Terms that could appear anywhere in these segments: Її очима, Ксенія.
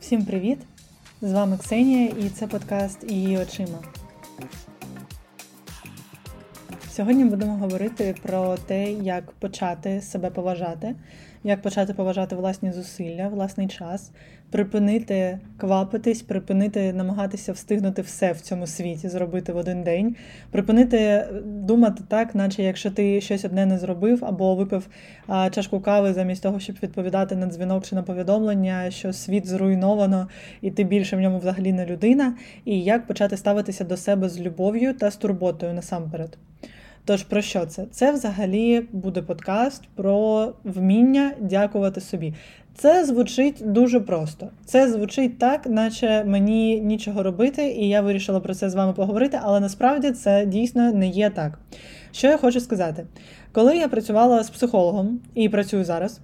Всім привіт! З вами Ксенія і це подкаст «Її очима». Сьогодні будемо говорити про те, як почати себе поважати, як почати поважати власні зусилля, власний час, припинити квапитись, припинити намагатися встигнути все в цьому світі, зробити в один день, припинити думати так, наче якщо ти щось одне не зробив або випив чашку кави замість того, щоб відповідати на дзвінок чи на повідомлення, що світ зруйновано і ти більше в ньому взагалі не людина, і як почати ставитися до себе з любов'ю та з турботою насамперед. Тож, про що це? Це взагалі буде подкаст про вміння дякувати собі. Це звучить дуже просто. Це звучить так, наче мені нічого робити, і я вирішила про це з вами поговорити, але насправді це дійсно не є так. Що я хочу сказати? Коли я працювала з психологом, і працюю зараз,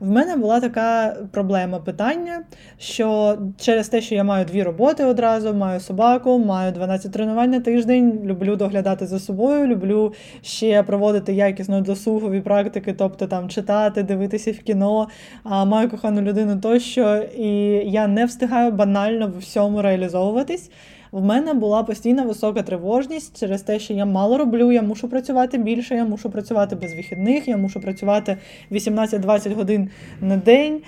в мене була така проблема, питання, що через те, що я маю дві роботи одразу, маю собаку, маю 12 тренувань на тиждень, люблю доглядати за собою, люблю ще проводити якісно досугові практики, тобто там читати, дивитися в кіно, маю кохану людину тощо, і я не встигаю банально в всьому реалізовуватись. В мене була постійна висока тривожність через те, що я мало роблю, я мушу працювати більше, я мушу працювати без вихідних, я мушу працювати 18-20 годин на день,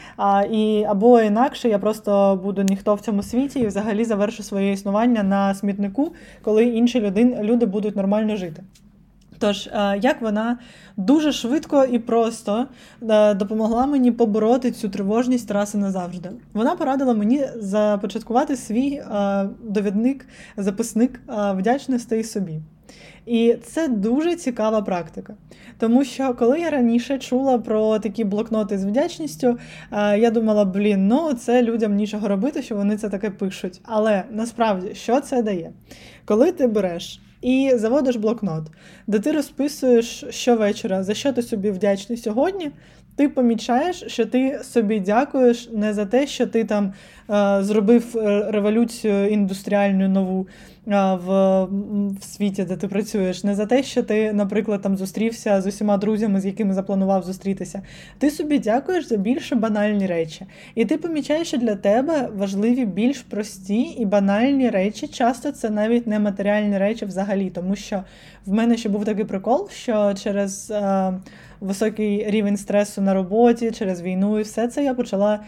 або інакше я просто буду ніхто в цьому світі і взагалі завершу своє існування на смітнику, коли інші люди будуть нормально жити. Тож, як вона дуже швидко і просто допомогла мені побороти цю тривожність раз і назавжди. Вона порадила мені започаткувати свій довідник, записник вдячностей собі. І це дуже цікава практика, тому що коли я раніше чула про такі блокноти з вдячністю, я думала, це людям нічого робити, що вони це таке пишуть. Але насправді, що це дає? Коли ти береш і заводиш блокнот, де ти розписуєш щовечора, за що ти собі вдячний сьогодні, ти помічаєш, що ти собі дякуєш не за те, що ти там зробив революцію індустріальну нову в світі, де ти працюєш, не за те, що ти, наприклад, там зустрівся з усіма друзями, з якими запланував зустрітися. Ти собі дякуєш за більш банальні речі. І ти помічаєш, що для тебе важливі більш прості і банальні речі. Часто це навіть не матеріальні речі взагалі, тому що в мене ще був такий прикол, що через високий рівень стресу на роботі, через війну і все це я почала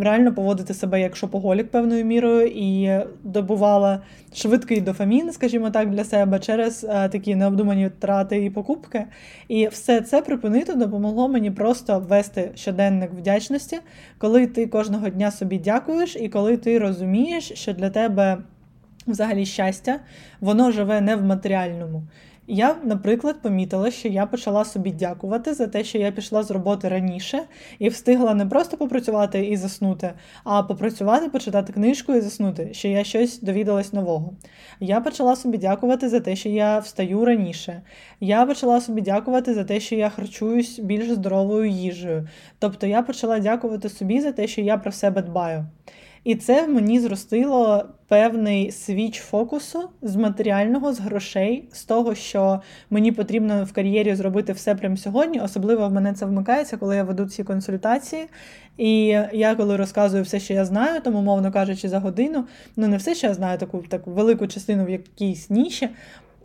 реально поводити себе як шопоголік певною мірою і добувала швидкий дофамін, скажімо так, для себе через такі необдумані трати і покупки. І все це припинити допомогло мені просто вести щоденник вдячності, коли ти кожного дня собі дякуєш і коли ти розумієш, що для тебе взагалі щастя, воно живе не в матеріальному. Я, наприклад, помітила, що я почала собі дякувати за те, що я пішла з роботи раніше і встигла не просто попрацювати і заснути, а попрацювати, почитати книжку і заснути, що я щось довідалась нового. Я почала собі дякувати за те, що я встаю раніше. Я почала собі дякувати за те, що я харчуюсь більш здоровою їжею. Тобто я почала дякувати собі за те, що я про себе дбаю. І це мені зростило певний свіч фокусу з матеріального, з грошей, з того, що мені потрібно в кар'єрі зробити все прямо сьогодні. Особливо в мене це вмикається, коли я веду ці консультації. І я коли розказую все, що я знаю, тому, мовно кажучи, за годину, не все, що я знаю, таку велику частину в якійсь ніші,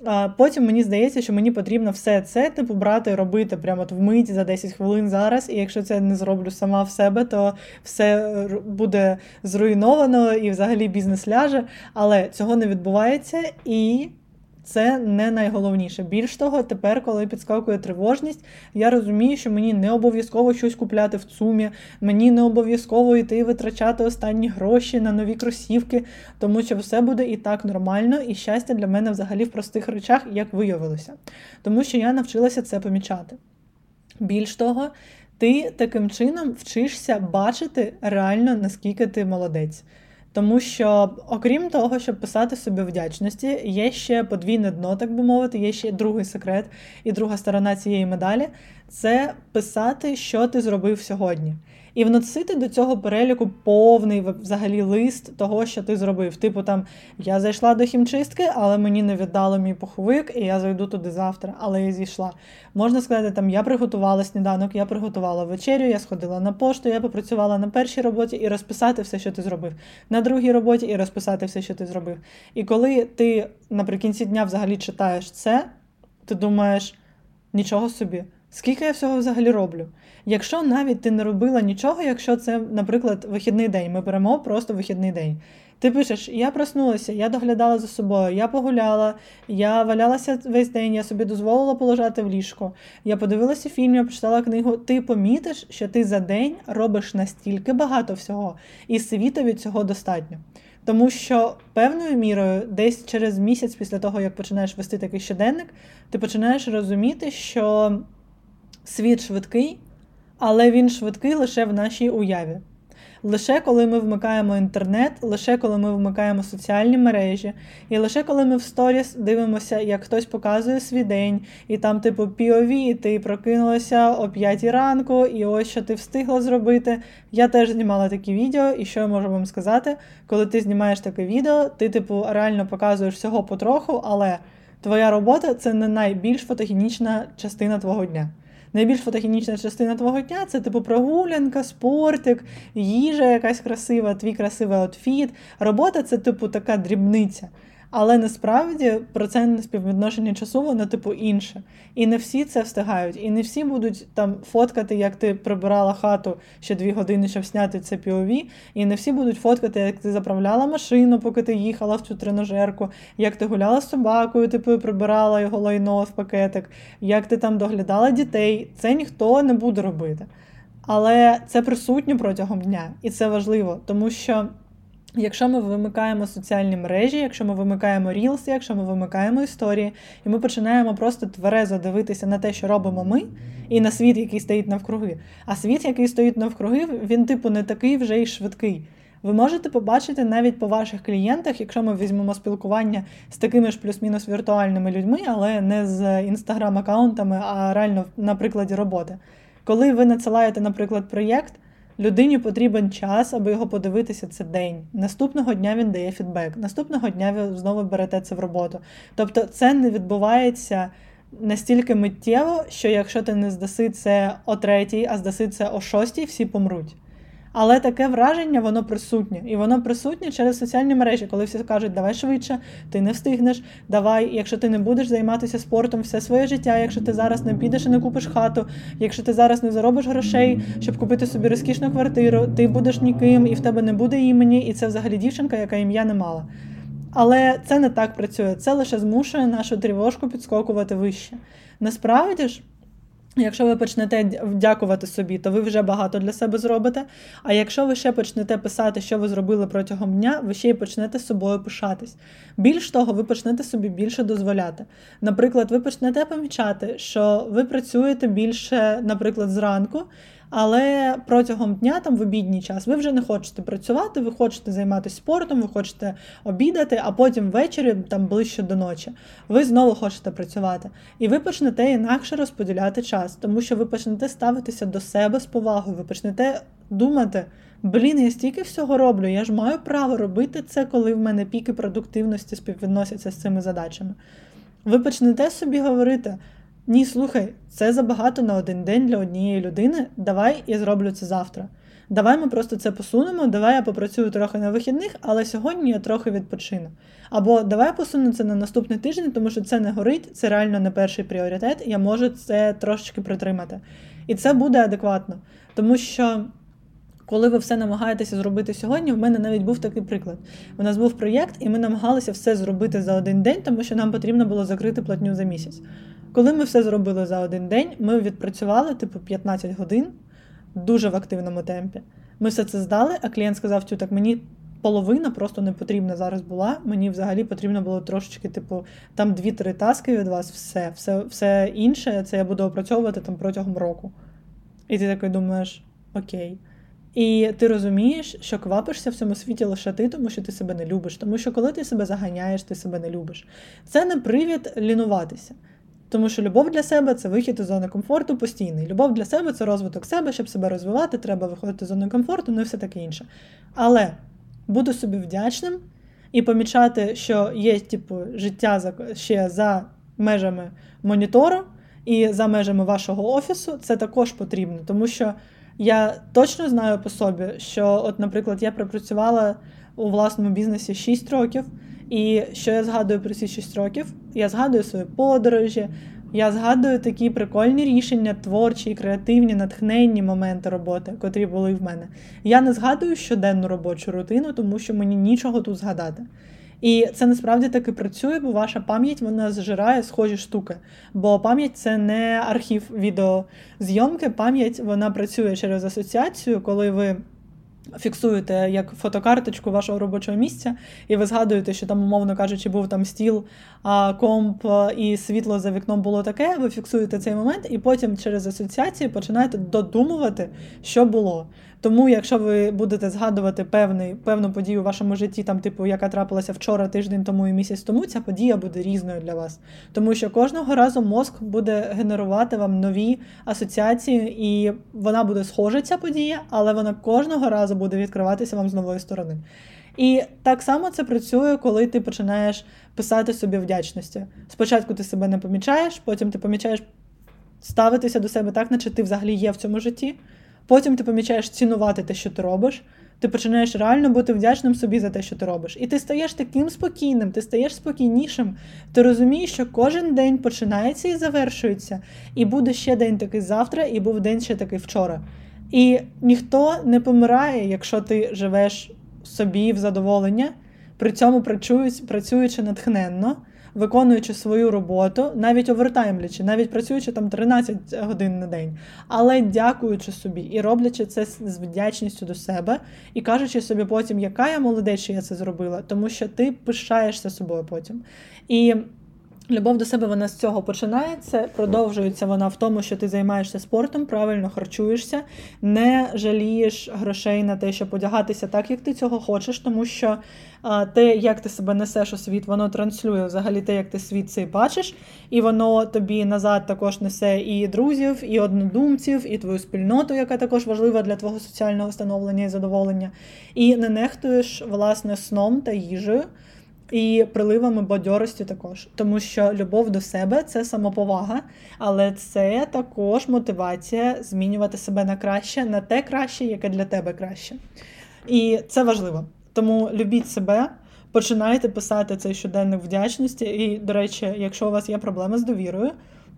а потім мені здається, що мені потрібно все це брати, робити прямо вмить за 10 хвилин зараз, і якщо це не зроблю сама в себе, то все буде зруйновано і взагалі бізнес ляже, але цього не відбувається і це не найголовніше. Більш того, тепер, коли підскакує тривожність, я розумію, що мені не обов'язково щось купляти в ЦУМі, мені не обов'язково йти витрачати останні гроші на нові кросівки, тому що все буде і так нормально, і щастя для мене взагалі в простих речах, як виявилося. Тому що я навчилася це помічати. Більш того, ти таким чином вчишся бачити реально, наскільки ти молодець. Тому що, окрім того, щоб писати собі вдячності, є ще подвійне дно, так би мовити, є ще другий секрет і друга сторона цієї медалі. це писати, що ти зробив сьогодні. І вносити до цього переліку повний взагалі лист того, що ти зробив. Типу там, я зайшла до хімчистки, але мені не віддали мій пуховик, і я зайду туди завтра, але я зійшла. Можна сказати, там, я приготувала сніданок, я приготувала вечерю, я сходила на пошту, я попрацювала на першій роботі і розписати все, що ти зробив. На другій роботі і розписати все, що ти зробив. І коли ти наприкінці дня взагалі читаєш це, ти думаєш, нічого собі. Скільки я всього взагалі роблю? Якщо навіть ти не робила нічого, якщо це, наприклад, вихідний день, ми беремо просто вихідний день. Ти пишеш, я проснулася, я доглядала за собою, я погуляла, я валялася весь день, я собі дозволила полежати в ліжку, я подивилася фільм, я прочитала книгу. Ти помітиш, що ти за день робиш настільки багато всього, і світові цього достатньо. Тому що певною мірою десь через місяць після того, як починаєш вести такий щоденник, ти починаєш розуміти, що світ швидкий, але він швидкий лише в нашій уяві. Лише коли ми вмикаємо інтернет, лише коли ми вмикаємо соціальні мережі, і лише коли ми в сторіс дивимося, як хтось показує свій день, і там типу POV, ти прокинулася о 5 ранку, і ось що ти встигла зробити. Я теж знімала такі відео, і що я можу вам сказати, коли ти знімаєш таке відео, ти типу реально показуєш всього потроху, але твоя робота – це не найбільш фотогенічна частина твого дня. Найбільш фотогенічна частина твого дня – це типу прогулянка, спортик, їжа якась красива, твій красивий аутфіт. Робота – це типу така дрібниця. Але насправді процентне співвідношення часу воно типу інше. І не всі це встигають. І не всі будуть там фоткати, як ти прибирала хату ще 2 години, щоб зняти це POV. І не всі будуть фоткати, як ти заправляла машину, поки ти їхала в цю тренажерку, як ти гуляла з собакою, типу прибирала його лайно в пакетик, як ти там доглядала дітей. Це ніхто не буде робити. Але це присутньо протягом дня. І це важливо, тому що якщо ми вимикаємо соціальні мережі, якщо ми вимикаємо рілси, якщо ми вимикаємо історії, і ми починаємо просто тверезо дивитися на те, що робимо ми, і на світ, який стоїть навкруги. А світ, який стоїть навкруги, він типу не такий вже й швидкий. Ви можете побачити навіть по ваших клієнтах, якщо ми візьмемо спілкування з такими ж плюс-мінус віртуальними людьми, але не з інстаграм-аккаунтами, а реально на прикладі роботи. Коли ви надсилаєте, наприклад, проєкт, людині потрібен час, аби його подивитися, це день. Наступного дня він дає фідбек. Наступного дня ви знову берете це в роботу. Тобто це не відбувається настільки миттєво, що якщо ти не здаси це о 3, а здаси це о 6, всі помруть. Але таке враження, воно присутнє. І воно присутнє через соціальні мережі, коли всі кажуть, давай швидше, ти не встигнеш, давай, якщо ти не будеш займатися спортом все своє життя, якщо ти зараз не підеш і не купиш хату, якщо ти зараз не заробиш грошей, щоб купити собі розкішну квартиру, ти будеш ніким, і в тебе не буде імені, і це взагалі дівчинка, яка ім'я не мала. Але це не так працює, це лише змушує нашу тривожку підскокувати вище. Насправді ж, якщо ви почнете дякувати собі, то ви вже багато для себе зробите. А якщо ви ще почнете писати, що ви зробили протягом дня, ви ще й почнете з собою пишатись. Більш того, ви почнете собі більше дозволяти. Наприклад, ви почнете помічати, що ви працюєте більше, наприклад, зранку, але протягом дня, там в обідній час, ви вже не хочете працювати, ви хочете займатися спортом, ви хочете обідати, а потім ввечері, там ближче до ночі, ви знову хочете працювати. І ви почнете інакше розподіляти час, тому що ви почнете ставитися до себе з повагою, ви почнете думати, блін, я стільки всього роблю, я ж маю право робити це, коли в мене піки продуктивності співвідносяться з цими задачами. Ви почнете собі говорити, ні, слухай, це забагато на один день для однієї людини, давай я зроблю це завтра. Давай ми просто це посунемо, давай я попрацюю трохи на вихідних, але сьогодні я трохи відпочину. Або давай я посуну це на наступний тиждень, тому що це не горить, це реально не перший пріоритет, я можу це трошечки притримати. І це буде адекватно, тому що коли ви все намагаєтеся зробити сьогодні, в мене навіть був такий приклад. У нас був проєкт, і ми намагалися все зробити за один день, тому що нам потрібно було закрити платню за місяць. Коли ми все зробили за один день, ми відпрацювали, типу, 15 годин, дуже в активному темпі. Ми все це здали, а клієнт сказав, що так, мені половина просто не потрібна зараз була, мені взагалі потрібно було трошечки, типу, там 2-3 таски від вас, все інше, це я буду опрацьовувати там протягом року. І ти такий думаєш, окей. І ти розумієш, що квапишся в цьому світі лише ти, тому що ти себе не любиш, тому що коли ти себе заганяєш, ти себе не любиш. Це не привід лінуватися. Тому що любов для себе – це вихід із зони комфорту постійний. Любов для себе – це розвиток себе, щоб себе розвивати, треба виходити з зони комфорту, ну і все таке інше. Але буду собі вдячним і помічати, що є життя ще за межами монітору і за межами вашого офісу, це також потрібно. Тому що я точно знаю по собі, що, от, наприклад, я пропрацювала у власному бізнесі 6 років, і що я згадую про ці 6 років? Я згадую свої подорожі, я згадую такі прикольні рішення, творчі, креативні, натхненні моменти роботи, котрі були в мене. Я не згадую щоденну робочу рутину, тому що мені нічого тут згадати. І це насправді так і працює, бо ваша пам'ять, вона зжирає схожі штуки. Бо пам'ять – це не архів відеозйомки, пам'ять, вона працює через асоціацію, коли ви фіксуєте як фотокарточку вашого робочого місця, і ви згадуєте, що там, умовно кажучи, був там стіл, комп і світло за вікном було таке, ви фіксуєте цей момент, і потім через асоціацію починаєте додумувати, що було. Тому, якщо ви будете згадувати певну подію в вашому житті, там, типу, яка трапилася вчора, тиждень тому і місяць тому, ця подія буде різною для вас. Тому що кожного разу мозк буде генерувати вам нові асоціації, і вона буде схожа, ця подія, але вона кожного разу буде відкриватися вам з нової сторони. І так само це працює, коли ти починаєш писати собі вдячності. Спочатку ти себе не помічаєш, потім ти помічаєш ставитися до себе так, наче ти взагалі є в цьому житті. Потім ти помічаєш цінувати те, що ти робиш, ти починаєш реально бути вдячним собі за те, що ти робиш. І ти стаєш таким спокійним, ти стаєш спокійнішим, ти розумієш, що кожен день починається і завершується, і буде ще день такий завтра, і був день ще такий вчора. І ніхто не помирає, якщо ти живеш собі в задоволення, при цьому працюючи натхненно, виконуючи свою роботу, навіть овертаймлячи, навіть працюючи там 13 годин на день, але дякуючи собі і роблячи це з вдячністю до себе і кажучи собі потім, яка я молодець, що я це зробила, тому що ти пишаєшся собою потім. І любов до себе, вона з цього починається, продовжується вона в тому, що ти займаєшся спортом, правильно харчуєшся, не жалієш грошей на те, щоб одягатися так, як ти цього хочеш, тому що те, як ти себе несеш у світ, воно транслює взагалі те, як ти світ цей бачиш, і воно тобі назад також несе і друзів, і однодумців, і твою спільноту, яка також важлива для твого соціального становлення і задоволення. І не нехтуєш, власне, сном та їжею, і приливами бадьорості також. Тому що любов до себе – це самоповага, але це також мотивація змінювати себе на краще, на те краще, яке для тебе краще. І це важливо. Тому любіть себе, починайте писати цей щоденник вдячності. І, до речі, якщо у вас є проблеми з довірою,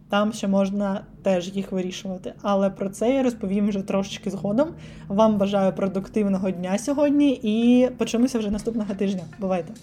там ще можна теж їх вирішувати. Але про це я розповім вже трошечки згодом. Вам бажаю продуктивного дня сьогодні і почуємося вже наступного тижня. Бувайте!